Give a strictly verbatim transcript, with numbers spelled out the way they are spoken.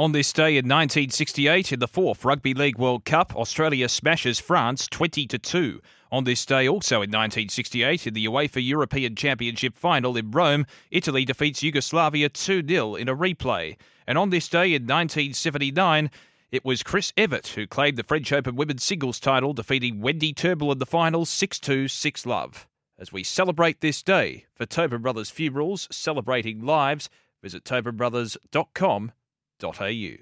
On this day in nineteen sixty-eight, in the fourth Rugby League World Cup, Australia smashes France twenty to two. On this day, also in nineteen sixty-eight, in the UEFA European Championship final in Rome, Italy defeats Yugoslavia two nil in a replay. And on this day in nineteen seventy-nine, it was Chris Evert who claimed the French Open women's singles title, defeating Wendy Turnbull in the final six two, six love. As we celebrate this day, for Tobin Brothers Funerals, celebrating lives, visit tobin brothers dot com dot a u.